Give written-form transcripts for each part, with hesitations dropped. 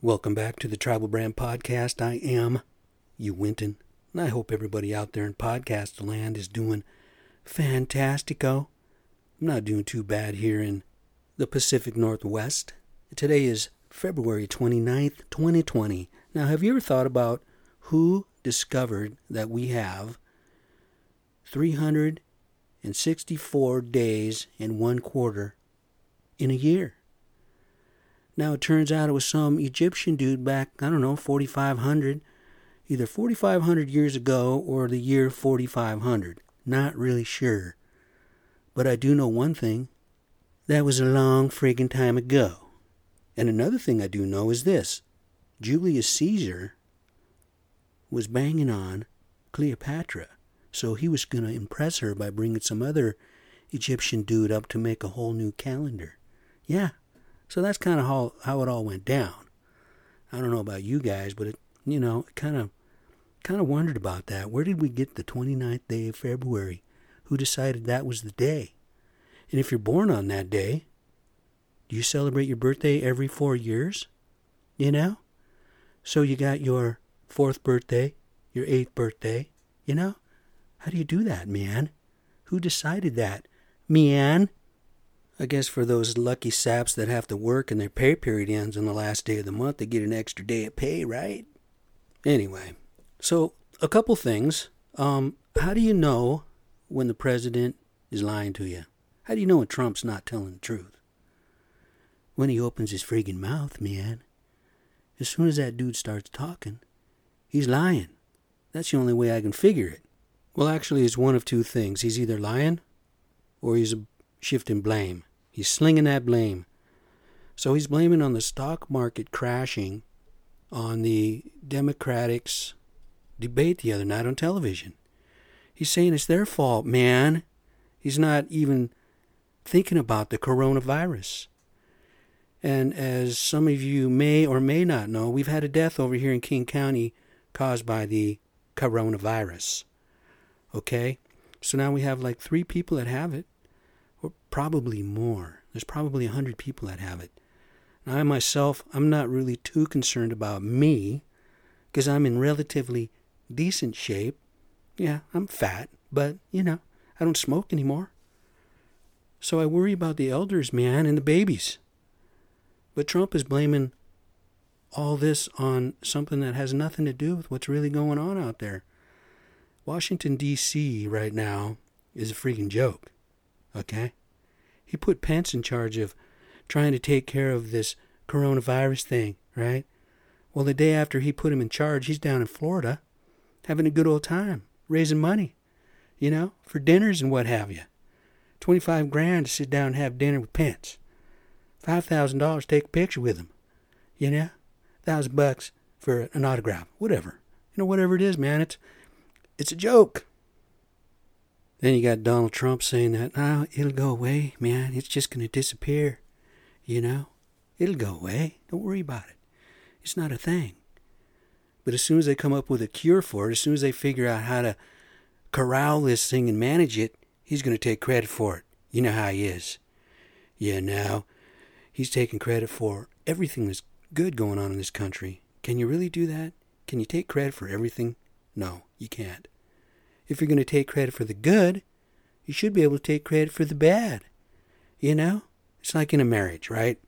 Welcome back to the Tribal Brand Podcast. I am Winton, and I hope everybody out there in podcast land is doing fantastico. I'm not doing too bad here in the Pacific Northwest. Today is February 29th, 2020. Now, have you ever thought about who discovered that we have 364 days and one quarter in a year? Now, it turns out it was some Egyptian dude back, 4,500, either 4,500 years ago or the year 4,500. Not really sure. But I do know one thing. That was a long friggin' time ago. And another thing I do know is this. Julius Caesar was banging on Cleopatra. So he was going to impress her by bringing some other Egyptian dude up to make a whole new calendar. Yeah. So that's kind of how it all went down. I don't know about you guys, but it kind of wondered about that. Where did we get the 29th day of February? Who decided that was the day? And if you're born on that day, do you celebrate your birthday every 4 years? You know? So you got your 4th birthday, your 8th birthday, you know? How do you do that, man? Who decided that, man? I guess for those lucky saps that have to work and their pay period ends on the last day of the month, they get an extra day of pay, right? Anyway, so a couple things. How do you know when the president is lying to you? How do you know when Trump's not telling the truth? When he opens his friggin' mouth, man. As soon as that dude starts talking, he's lying. That's the only way I can figure it. Well, actually, it's one of two things. He's either lying or he's shifting blame. He's slinging that blame. So he's blaming on the stock market crashing, on the Democrats' debate the other night on television. He's saying it's their fault, man. He's not even thinking about the coronavirus. And as some of you may or may not know, we've had a death over here in King County caused by the coronavirus. Okay? So now we have like 3 people that have it. Or probably more. There's probably 100 people that have it. And I myself, I'm not really too concerned about me because I'm in relatively decent shape. Yeah, I'm fat, but, I don't smoke anymore. So I worry about the elders, man, and the babies. But Trump is blaming all this on something that has nothing to do with what's really going on out there. Washington, D.C. right now is a freaking joke. Okay? He put Pence in charge of trying to take care of this coronavirus thing, right? Well, the day after he put him in charge, he's down in Florida having a good old time, raising money, for dinners and what have you. $25,000 to sit down and have dinner with Pence. $5,000 to take a picture with him, $1,000 for an autograph, whatever. Whatever it is, man, it's a joke. Then you got Donald Trump saying that, it'll go away, man. It's just going to disappear, It'll go away. Don't worry about it. It's not a thing. But as soon as they come up with a cure for it, as soon as they figure out how to corral this thing and manage it, he's going to take credit for it. You know how he is. He's taking credit for everything that's good going on in this country. Can you really do that? Can you take credit for everything? No, you can't. If you're going to take credit for the good, you should be able to take credit for the bad. It's like in a marriage, right?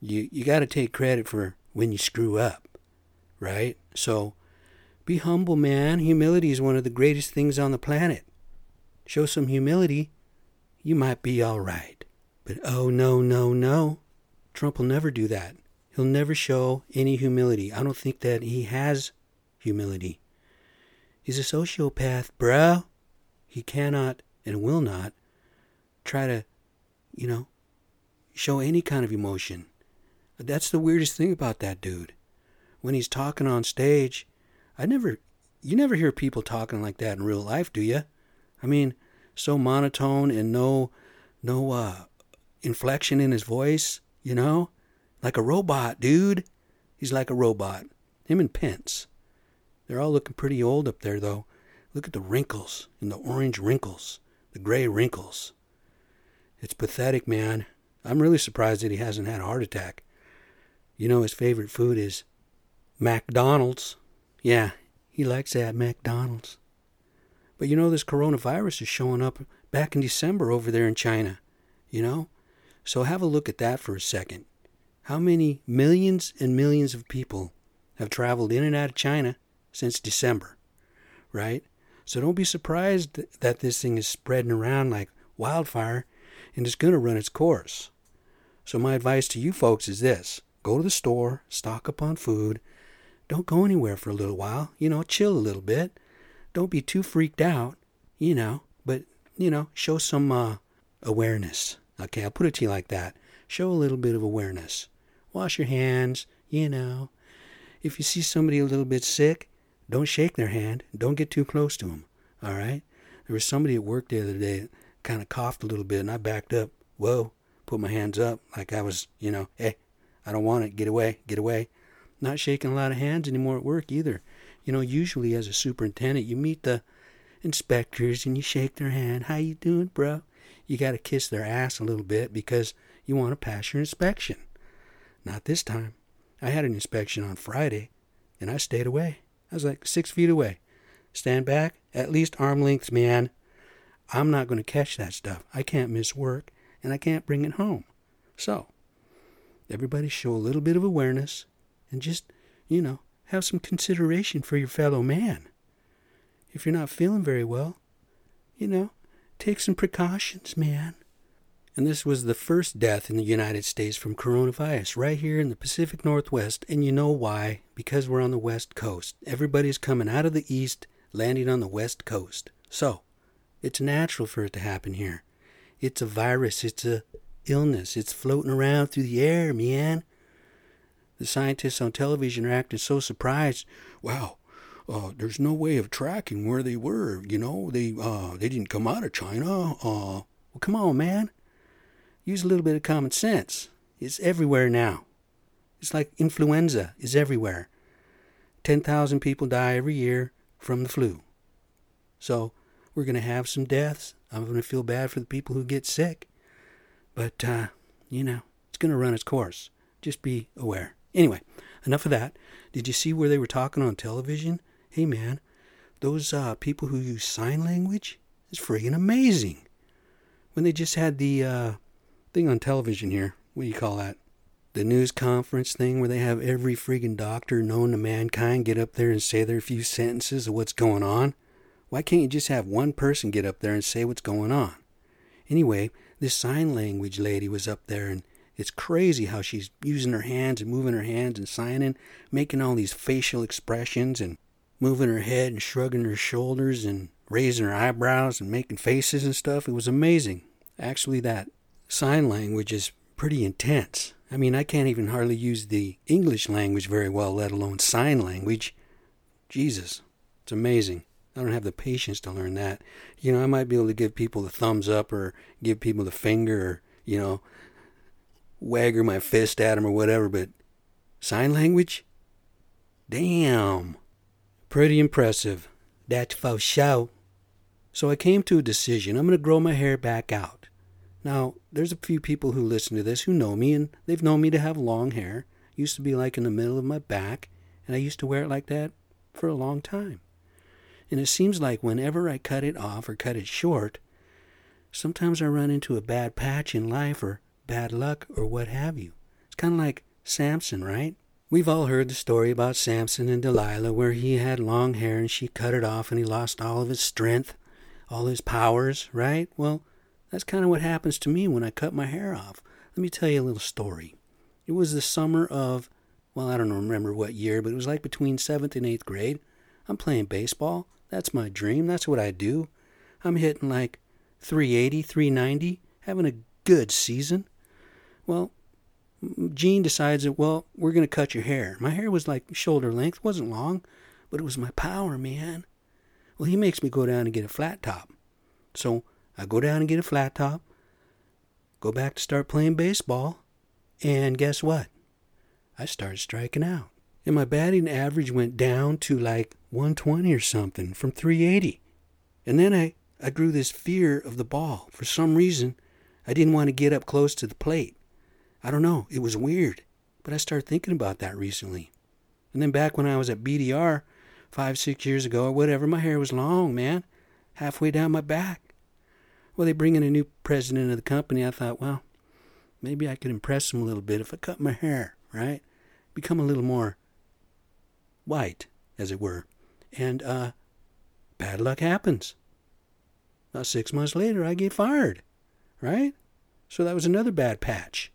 You got to take credit for when you screw up, right? So be humble, man. Humility is one of the greatest things on the planet. Show some humility. You might be all right. But oh, no. Trump will never do that. He'll never show any humility. I don't think that he has humility. He's a sociopath, bro. He cannot and will not try to, show any kind of emotion. That's the weirdest thing about that dude. When he's talking on stage, you never hear people talking like that in real life, do you? So monotone and no inflection in his voice, Like a robot, dude. He's like a robot. Him and Pence. They're all looking pretty old up there, though. Look at the wrinkles and the orange wrinkles, the gray wrinkles. It's pathetic, man. I'm really surprised that he hasn't had a heart attack. You know his favorite food is McDonald's. Yeah, he likes that McDonald's. But you know this coronavirus is showing up back in December over there in China, you know? So have a look at that for a second. How many millions and millions of people have traveled in and out of China since December, right? So don't be surprised that this thing is spreading around like wildfire and it's going to run its course. So my advice to you folks is this. Go to the store, stock up on food. Don't go anywhere for a little while. You know, chill a little bit. Don't be too freaked out, you know, but, you know, show some awareness. Okay, I'll put it to you like that. Show a little bit of awareness. Wash your hands, you know. If you see somebody a little bit sick, don't shake their hand. Don't get too close to them, all right? There was somebody at work the other day that kind of coughed a little bit, and I backed up. Whoa, put my hands up like I was, you know, hey, I don't want it. Get away, get away. Not shaking a lot of hands anymore at work either. You know, usually as a superintendent, you meet the inspectors and you shake their hand. How you doing, bro? You got to kiss their ass a little bit because you want to pass your inspection. Not this time. I had an inspection on Friday and I stayed away. I was like 6 feet away. Stand back, at least arm lengths, man. I'm not going to catch that stuff. I can't miss work and I can't bring it home. So everybody show a little bit of awareness and just, you know, have some consideration for your fellow man. If you're not feeling very well, you know, take some precautions, man. And this was the first death in the United States from coronavirus right here in the Pacific Northwest. And you know why? Because we're on the West Coast. Everybody's coming out of the East, landing on the West Coast. So it's natural for it to happen here. It's a virus. It's a illness. It's floating around through the air, man. The scientists on television are acting so surprised. Wow, there's no way of tracking where they were. You know, they didn't come out of China. Well, come on, man. Use a little bit of common sense. It's everywhere now. It's like influenza is everywhere. 10,000 people die every year from the flu. So we're going to have some deaths. I'm going to feel bad for the people who get sick. But, you know, it's going to run its course. Just be aware. Anyway, enough of that. Did you see where they were talking on television? Hey, man, those people who use sign language is friggin' amazing. When they just had the thing on television here, what do you call that? The news conference thing where they have every friggin' doctor known to mankind get up there and say their few sentences of what's going on. Why can't you just have one person get up there and say what's going on? Anyway, this sign language lady was up there, and it's crazy how she's using her hands and moving her hands and signing, making all these facial expressions and moving her head and shrugging her shoulders and raising her eyebrows and making faces and stuff. It was amazing. Actually, that sign language is pretty intense. I mean, I can't even hardly use the English language very well, let alone sign language. Jesus, it's amazing. I don't have the patience to learn that. You know, I might be able to give people the thumbs up or give people the finger or, you know, wagger my fist at them or whatever, but sign language? Damn. Pretty impressive. That's for sure. So I came to a decision. I'm going to grow my hair back out. Now, there's a few people who listen to this who know me, and they've known me to have long hair. It used to be like in the middle of my back, and I used to wear it like that for a long time. And it seems like whenever I cut it off or cut it short, sometimes I run into a bad patch in life or bad luck or what have you. It's kind of like Samson, right? We've all heard the story about Samson and Delilah where he had long hair and she cut it off and he lost all of his strength, all his powers, right? Well, that's kind of what happens to me when I cut my hair off. Let me tell you a little story. It was the summer of, well, I don't remember what year, but it was like between 7th and 8th grade. I'm playing baseball. That's my dream. That's what I do. I'm hitting like 380, 390, having a good season. Well, Gene decides that, well, we're going to cut your hair. My hair was like shoulder length. Wasn't long, but it was my power, man. Well, he makes me go down and get a flat top. So I go down and get a flat top, go back to start playing baseball, and guess what? I started striking out. And my batting average went down to like 120 or something from 380. And then I grew this fear of the ball. For some reason, I didn't want to get up close to the plate. I don't know. It was weird. But I started thinking about that recently. And then back when I was at BDR 5-6 years ago or whatever, my hair was long, man, halfway down my back. Well, they bring in a new president of the company. I thought, well, maybe I could impress him a little bit if I cut my hair, right? Become a little more white, as it were. And bad luck happens. About 6 months later, I get fired, right? So that was another bad patch.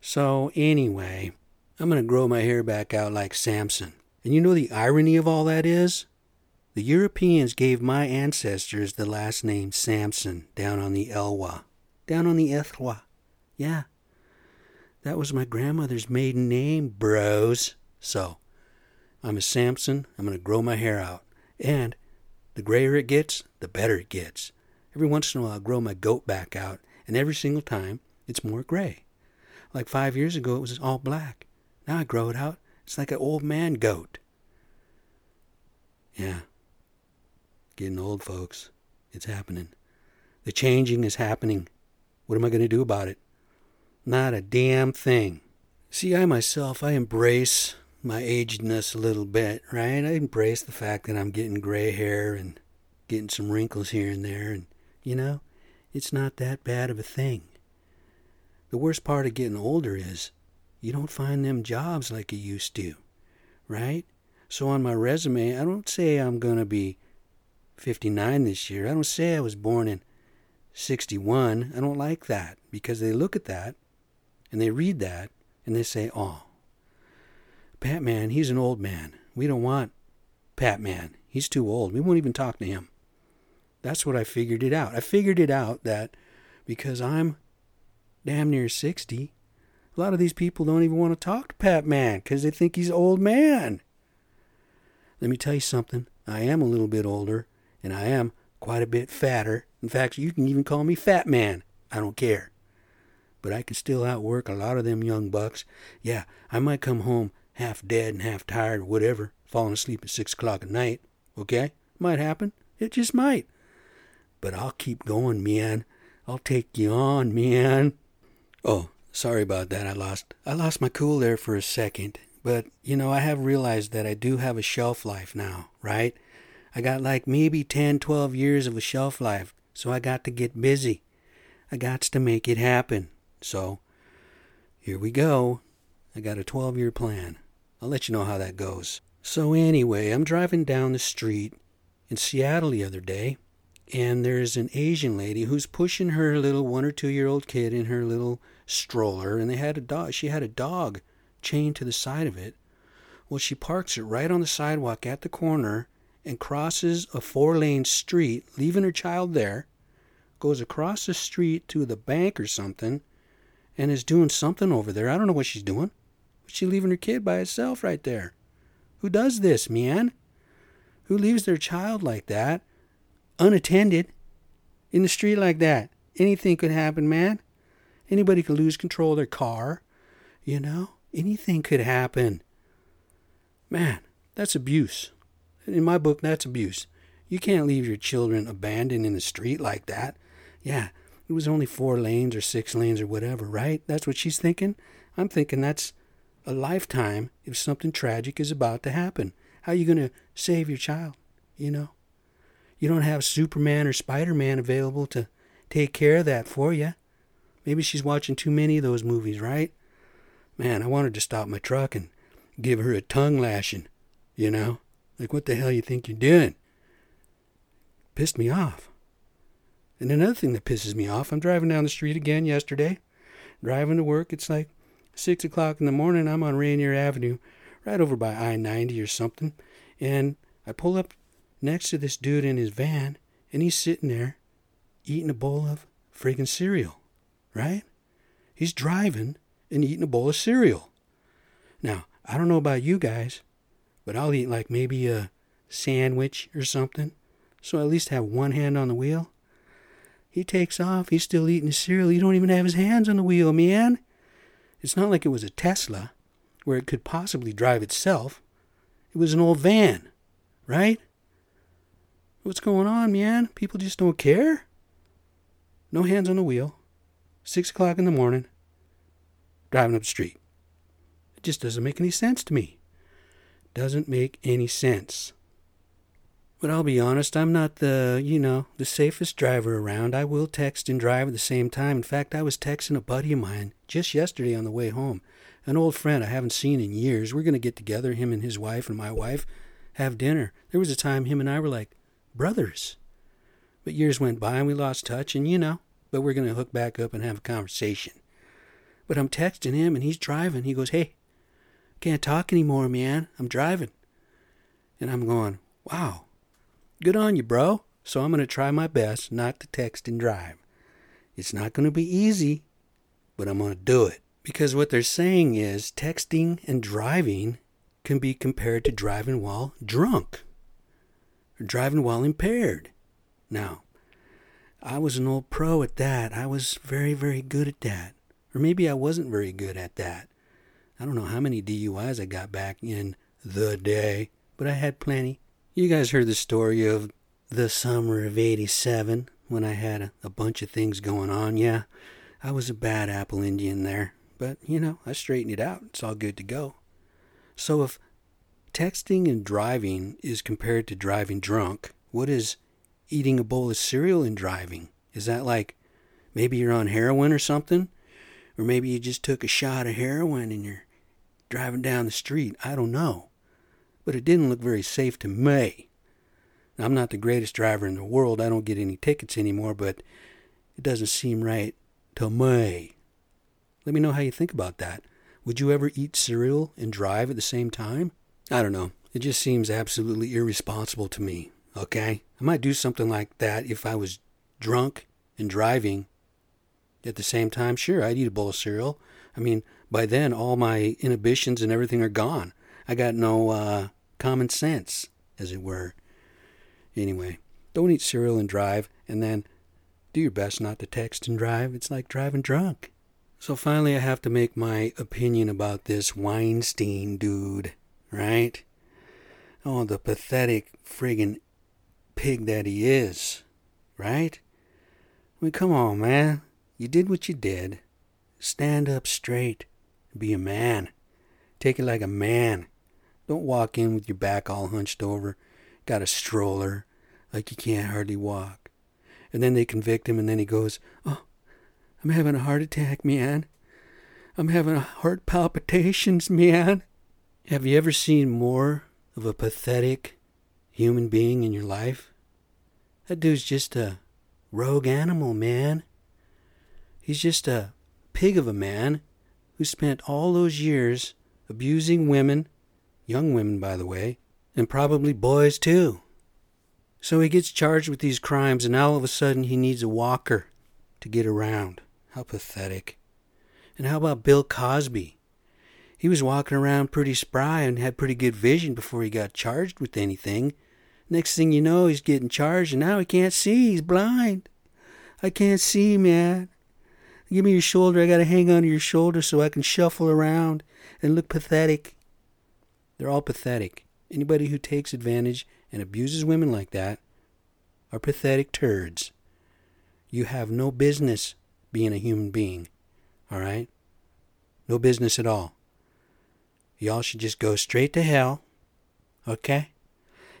So anyway, I'm going to grow my hair back out like Samson. And you know the irony of all that is? The Europeans gave my ancestors the last name Samson down on the Elwha. Down on the Ethwa. Yeah. That was my grandmother's maiden name, bros. So, I'm a Samson. I'm going to grow my hair out. And the grayer it gets, the better it gets. Every once in a while, I'll grow my goat back out. And every single time, it's more gray. Like 5 years ago, it was all black. Now I grow it out. It's like an old man goat. Yeah. Getting old, folks. It's happening. The changing is happening. What am I going to do about it? Not a damn thing. See, I myself, I embrace my agedness a little bit, right? I embrace the fact that I'm getting gray hair and getting some wrinkles here and there. And, you know, it's not that bad of a thing. The worst part of getting older is you don't find them jobs like you used to, right? So on my resume, I don't say I'm going to be 59 this year. I don't say I was born in 61. I don't like that because they look at that and they read that and they say, oh, Batman, he's an old man. We don't want Batman. He's too old. We won't even talk to him. That's what I figured it out. I figured it out that because I'm damn near 60, a lot of these people don't even want to talk to Batman because they think he's an old man. Let me tell you something. I am a little bit older, and I am quite a bit fatter. In fact, you can even call me Fat Man. I don't care. But I can still outwork a lot of them young bucks. Yeah, I might come home half dead and half tired or whatever, falling asleep at 6 o'clock at night. Okay? Might happen. It just might. But I'll keep going, man. I'll take you on, man. Oh, sorry about that. I lost my cool there for a second. But, you know, I have realized that I do have a shelf life now, right? I got like maybe 10, 12 years of a shelf life, so I got to get busy. I got to make it happen. So, here we go. I got a 12-year plan. I'll let you know how that goes. So anyway, I'm driving down the street in Seattle the other day, and there's an Asian lady who's pushing her little 1 or 2 year old kid in her little stroller, and they had a dog. She had a dog chained to the side of it. Well, she parks it right on the sidewalk at the corner and crosses a 4-lane street, leaving her child there, goes across the street to the bank or something, and is doing something over there. I don't know what she's doing, but she's leaving her kid by herself right there. Who does this, man? Who leaves their child like that, unattended, in the street like that? Anything could happen, man. Anybody could lose control of their car, you know? Anything could happen. Man, that's abuse. In my book, that's abuse. You can't leave your children abandoned in the street like that. Yeah, it was only 4 lanes or 6 lanes or whatever, right? That's what she's thinking. I'm thinking that's a lifetime if something tragic is about to happen. How are you going to save your child, you know? You don't have Superman or Spider-Man available to take care of that for you. Maybe she's watching too many of those movies, right? Man, I wanted to stop my truck and give her a tongue lashing, you know? Like, what the hell you think you're doing? Pissed me off. And another thing that pisses me off, I'm driving down the street again yesterday, driving to work. It's like 6 o'clock in the morning. I'm on Rainier Avenue, right over by I-90 or something. And I pull up next to this dude in his van, and he's sitting there eating a bowl of friggin' cereal, right? He's driving and eating a bowl of cereal. Now, I don't know about you guys, but I'll eat like maybe a sandwich or something, so I at least have one hand on the wheel. He takes off. He's still eating his cereal. He don't even have his hands on the wheel, man. It's not like it was a Tesla where it could possibly drive itself. It was an old van, right? What's going on, man? People just don't care. No hands on the wheel. 6 o'clock in the morning. Driving up the street. just doesn't make any sense to me. Doesn't make any sense. But I'll be honest, I'm not the safest driver around. I will text and drive at the same time. In fact, I was texting a buddy of mine just yesterday on the way home. An old friend I haven't seen in years. We're going to get together, him and his wife and my wife, have dinner. There was a time him and I were like brothers. But years went by and we lost touch and but we're going to hook back up and have a conversation. But I'm texting him and he's driving. He goes, "Hey, can't talk anymore, man. I'm driving." And I'm going, wow. Good on you, bro. So I'm going to try my best not to text and drive. It's not going to be easy, but I'm going to do it. Because what they're saying is texting and driving can be compared to driving while drunk or driving while impaired. Now, I was an old pro at that. I was very, very good at that. Or maybe I wasn't very good at that. I don't know how many DUIs I got back in the day, but I had plenty. You guys heard the story of the summer of 87 when I had a bunch of things going on. Yeah, I was a bad apple Indian there, but I straightened it out. It's all good to go. So if texting and driving is compared to driving drunk, what is eating a bowl of cereal and driving? Is that like maybe you're on heroin or something? Or maybe you just took a shot of heroin and you're driving down the street. I don't know. But it didn't look very safe to me. Now, I'm not the greatest driver in the world. I don't get any tickets anymore, but it doesn't seem right to me. Let me know how you think about that. Would you ever eat cereal and drive at the same time? I don't know. It just seems absolutely irresponsible to me, okay? I might do something like that if I was drunk and driving at the same time. Sure, I'd eat a bowl of cereal. I mean, by then, all my inhibitions and everything are gone. I got no common sense, as it were. Anyway, don't eat cereal and drive, and then do your best not to text and drive. It's like driving drunk. So finally, I have to make my opinion about this Weinstein dude, right? Oh, the pathetic friggin' pig that he is, right? I mean, come on, man. You did what you did. Stand up straight. Be a man. Take it like a man. Don't walk in with your back all hunched over, got a stroller, like you can't hardly walk. And then they convict him, and then he goes, "Oh, I'm having a heart attack, man. I'm having heart palpitations, man." Have you ever seen more of a pathetic human being in your life? That dude's just a rogue animal, man. He's just a pig of a man who spent all those years abusing women, young women, by the way, and probably boys, too. So he gets charged with these crimes, and now all of a sudden he needs a walker to get around. How pathetic. And how about Bill Cosby? He was walking around pretty spry and had pretty good vision before he got charged with anything. Next thing you know, he's getting charged, and now he can't see. He's blind. "I can't see, man. Give me your shoulder. I got to hang onto your shoulder so I can shuffle around and look pathetic." They're all pathetic. Anybody who takes advantage and abuses women like that are pathetic turds. You have no business being a human being, all right? No business at all. Y'all should just go straight to hell, okay?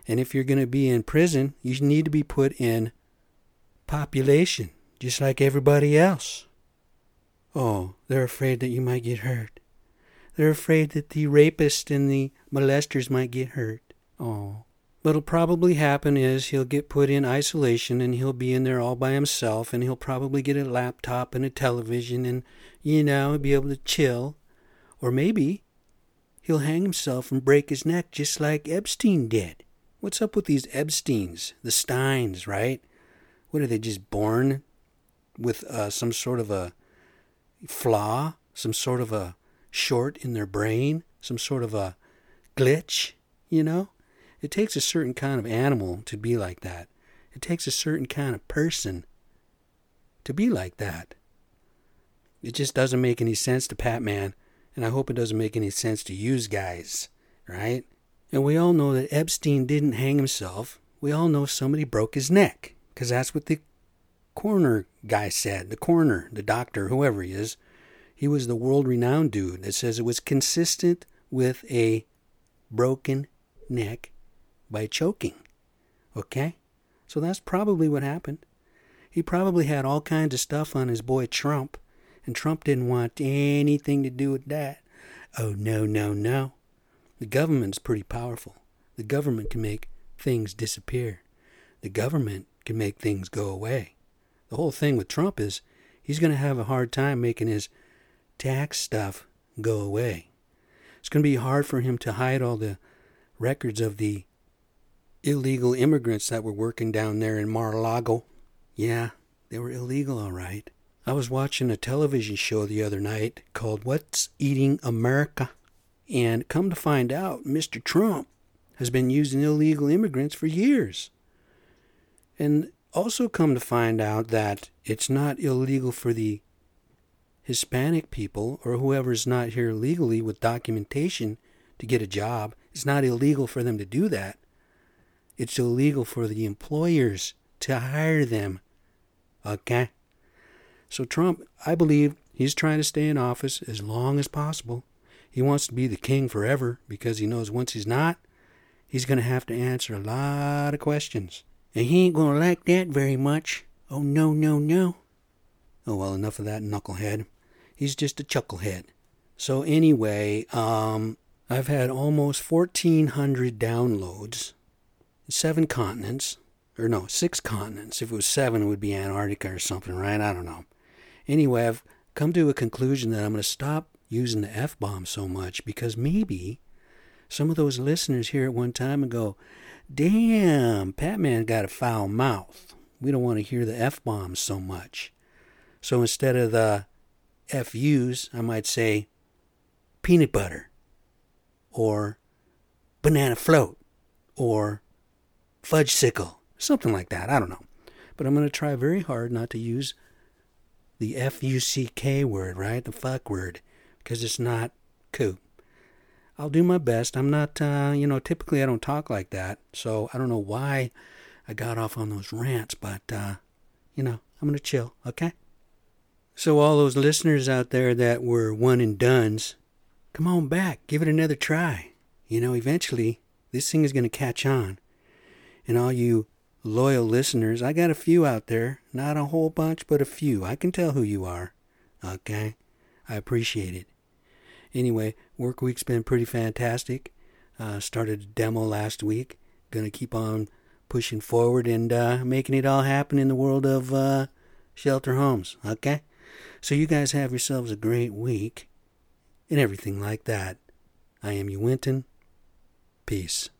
And if you're going to be in prison, you need to be put in population, just like everybody else. Oh, they're afraid that you might get hurt. They're afraid that the rapist and the molesters might get hurt. Oh. What'll probably happen is he'll get put in isolation and he'll be in there all by himself and he'll probably get a laptop and a television and, be able to chill. Or maybe he'll hang himself and break his neck just like Epstein did. What's up with these Epsteins? The Steins, right? What, are they just born with some sort of a flaw? Some sort of a short in their brain, some sort of a glitch, It takes a certain kind of animal to be like that. It takes a certain kind of person to be like that. It just doesn't make any sense to Patman, and I hope it doesn't make any sense to you guys, right? And we all know that Epstein didn't hang himself. We all know somebody broke his neck, because that's what the coroner guy said, the doctor, whoever he is. He was the world-renowned dude that says it was consistent with a broken neck by choking. Okay? So that's probably what happened. He probably had all kinds of stuff on his boy Trump, and Trump didn't want anything to do with that. Oh, no, no, no. The government's pretty powerful. The government can make things disappear. The government can make things go away. The whole thing with Trump is he's going to have a hard time making his tax stuff go away. It's going to be hard for him to hide all the records of the illegal immigrants that were working down there in Mar-a-Lago. Yeah, they were illegal, all right. I was watching a television show the other night called What's Eating America. And come to find out, Mr. Trump has been using illegal immigrants for years. And also come to find out that it's not illegal for the Hispanic people or whoever's not here legally with documentation to get a job. It's not illegal for them to do that. It's illegal for the employers to hire them. Okay? So Trump, I believe he's trying to stay in office as long as possible. He wants to be the king forever because he knows once he's not, he's going to have to answer a lot of questions. And he ain't going to like that very much. Oh, no, no, no. Oh, well, enough of that knucklehead. He's just a chucklehead. So anyway, I've had almost 1,400 downloads. 6 continents. If it was 7, it would be Antarctica or something, right? I don't know. Anyway, I've come to a conclusion that I'm going to stop using the F-bomb so much because maybe some of those listeners here at one time and go, damn, Patman got a foul mouth. We don't want to hear the F-bombs so much. So instead of the F-U's, I might say peanut butter or banana float or fudge sickle, something like that. I don't know. But I'm going to try very hard not to use the F-U-C-K word, right? The fuck word, because it's not cool. I'll do my best. I'm not, typically I don't talk like that. So I don't know why I got off on those rants, but, I'm going to chill, okay? So all those listeners out there that were one and dones, come on back. Give it another try. Eventually this thing is going to catch on. And all you loyal listeners, I got a few out there. Not a whole bunch, but a few. I can tell who you are, okay? I appreciate it. Anyway, work week's been pretty fantastic. Started a demo last week. Going to keep on pushing forward and making it all happen in the world of shelter homes. Okay? So you guys have yourselves a great week and everything like that. I am Winton. Peace.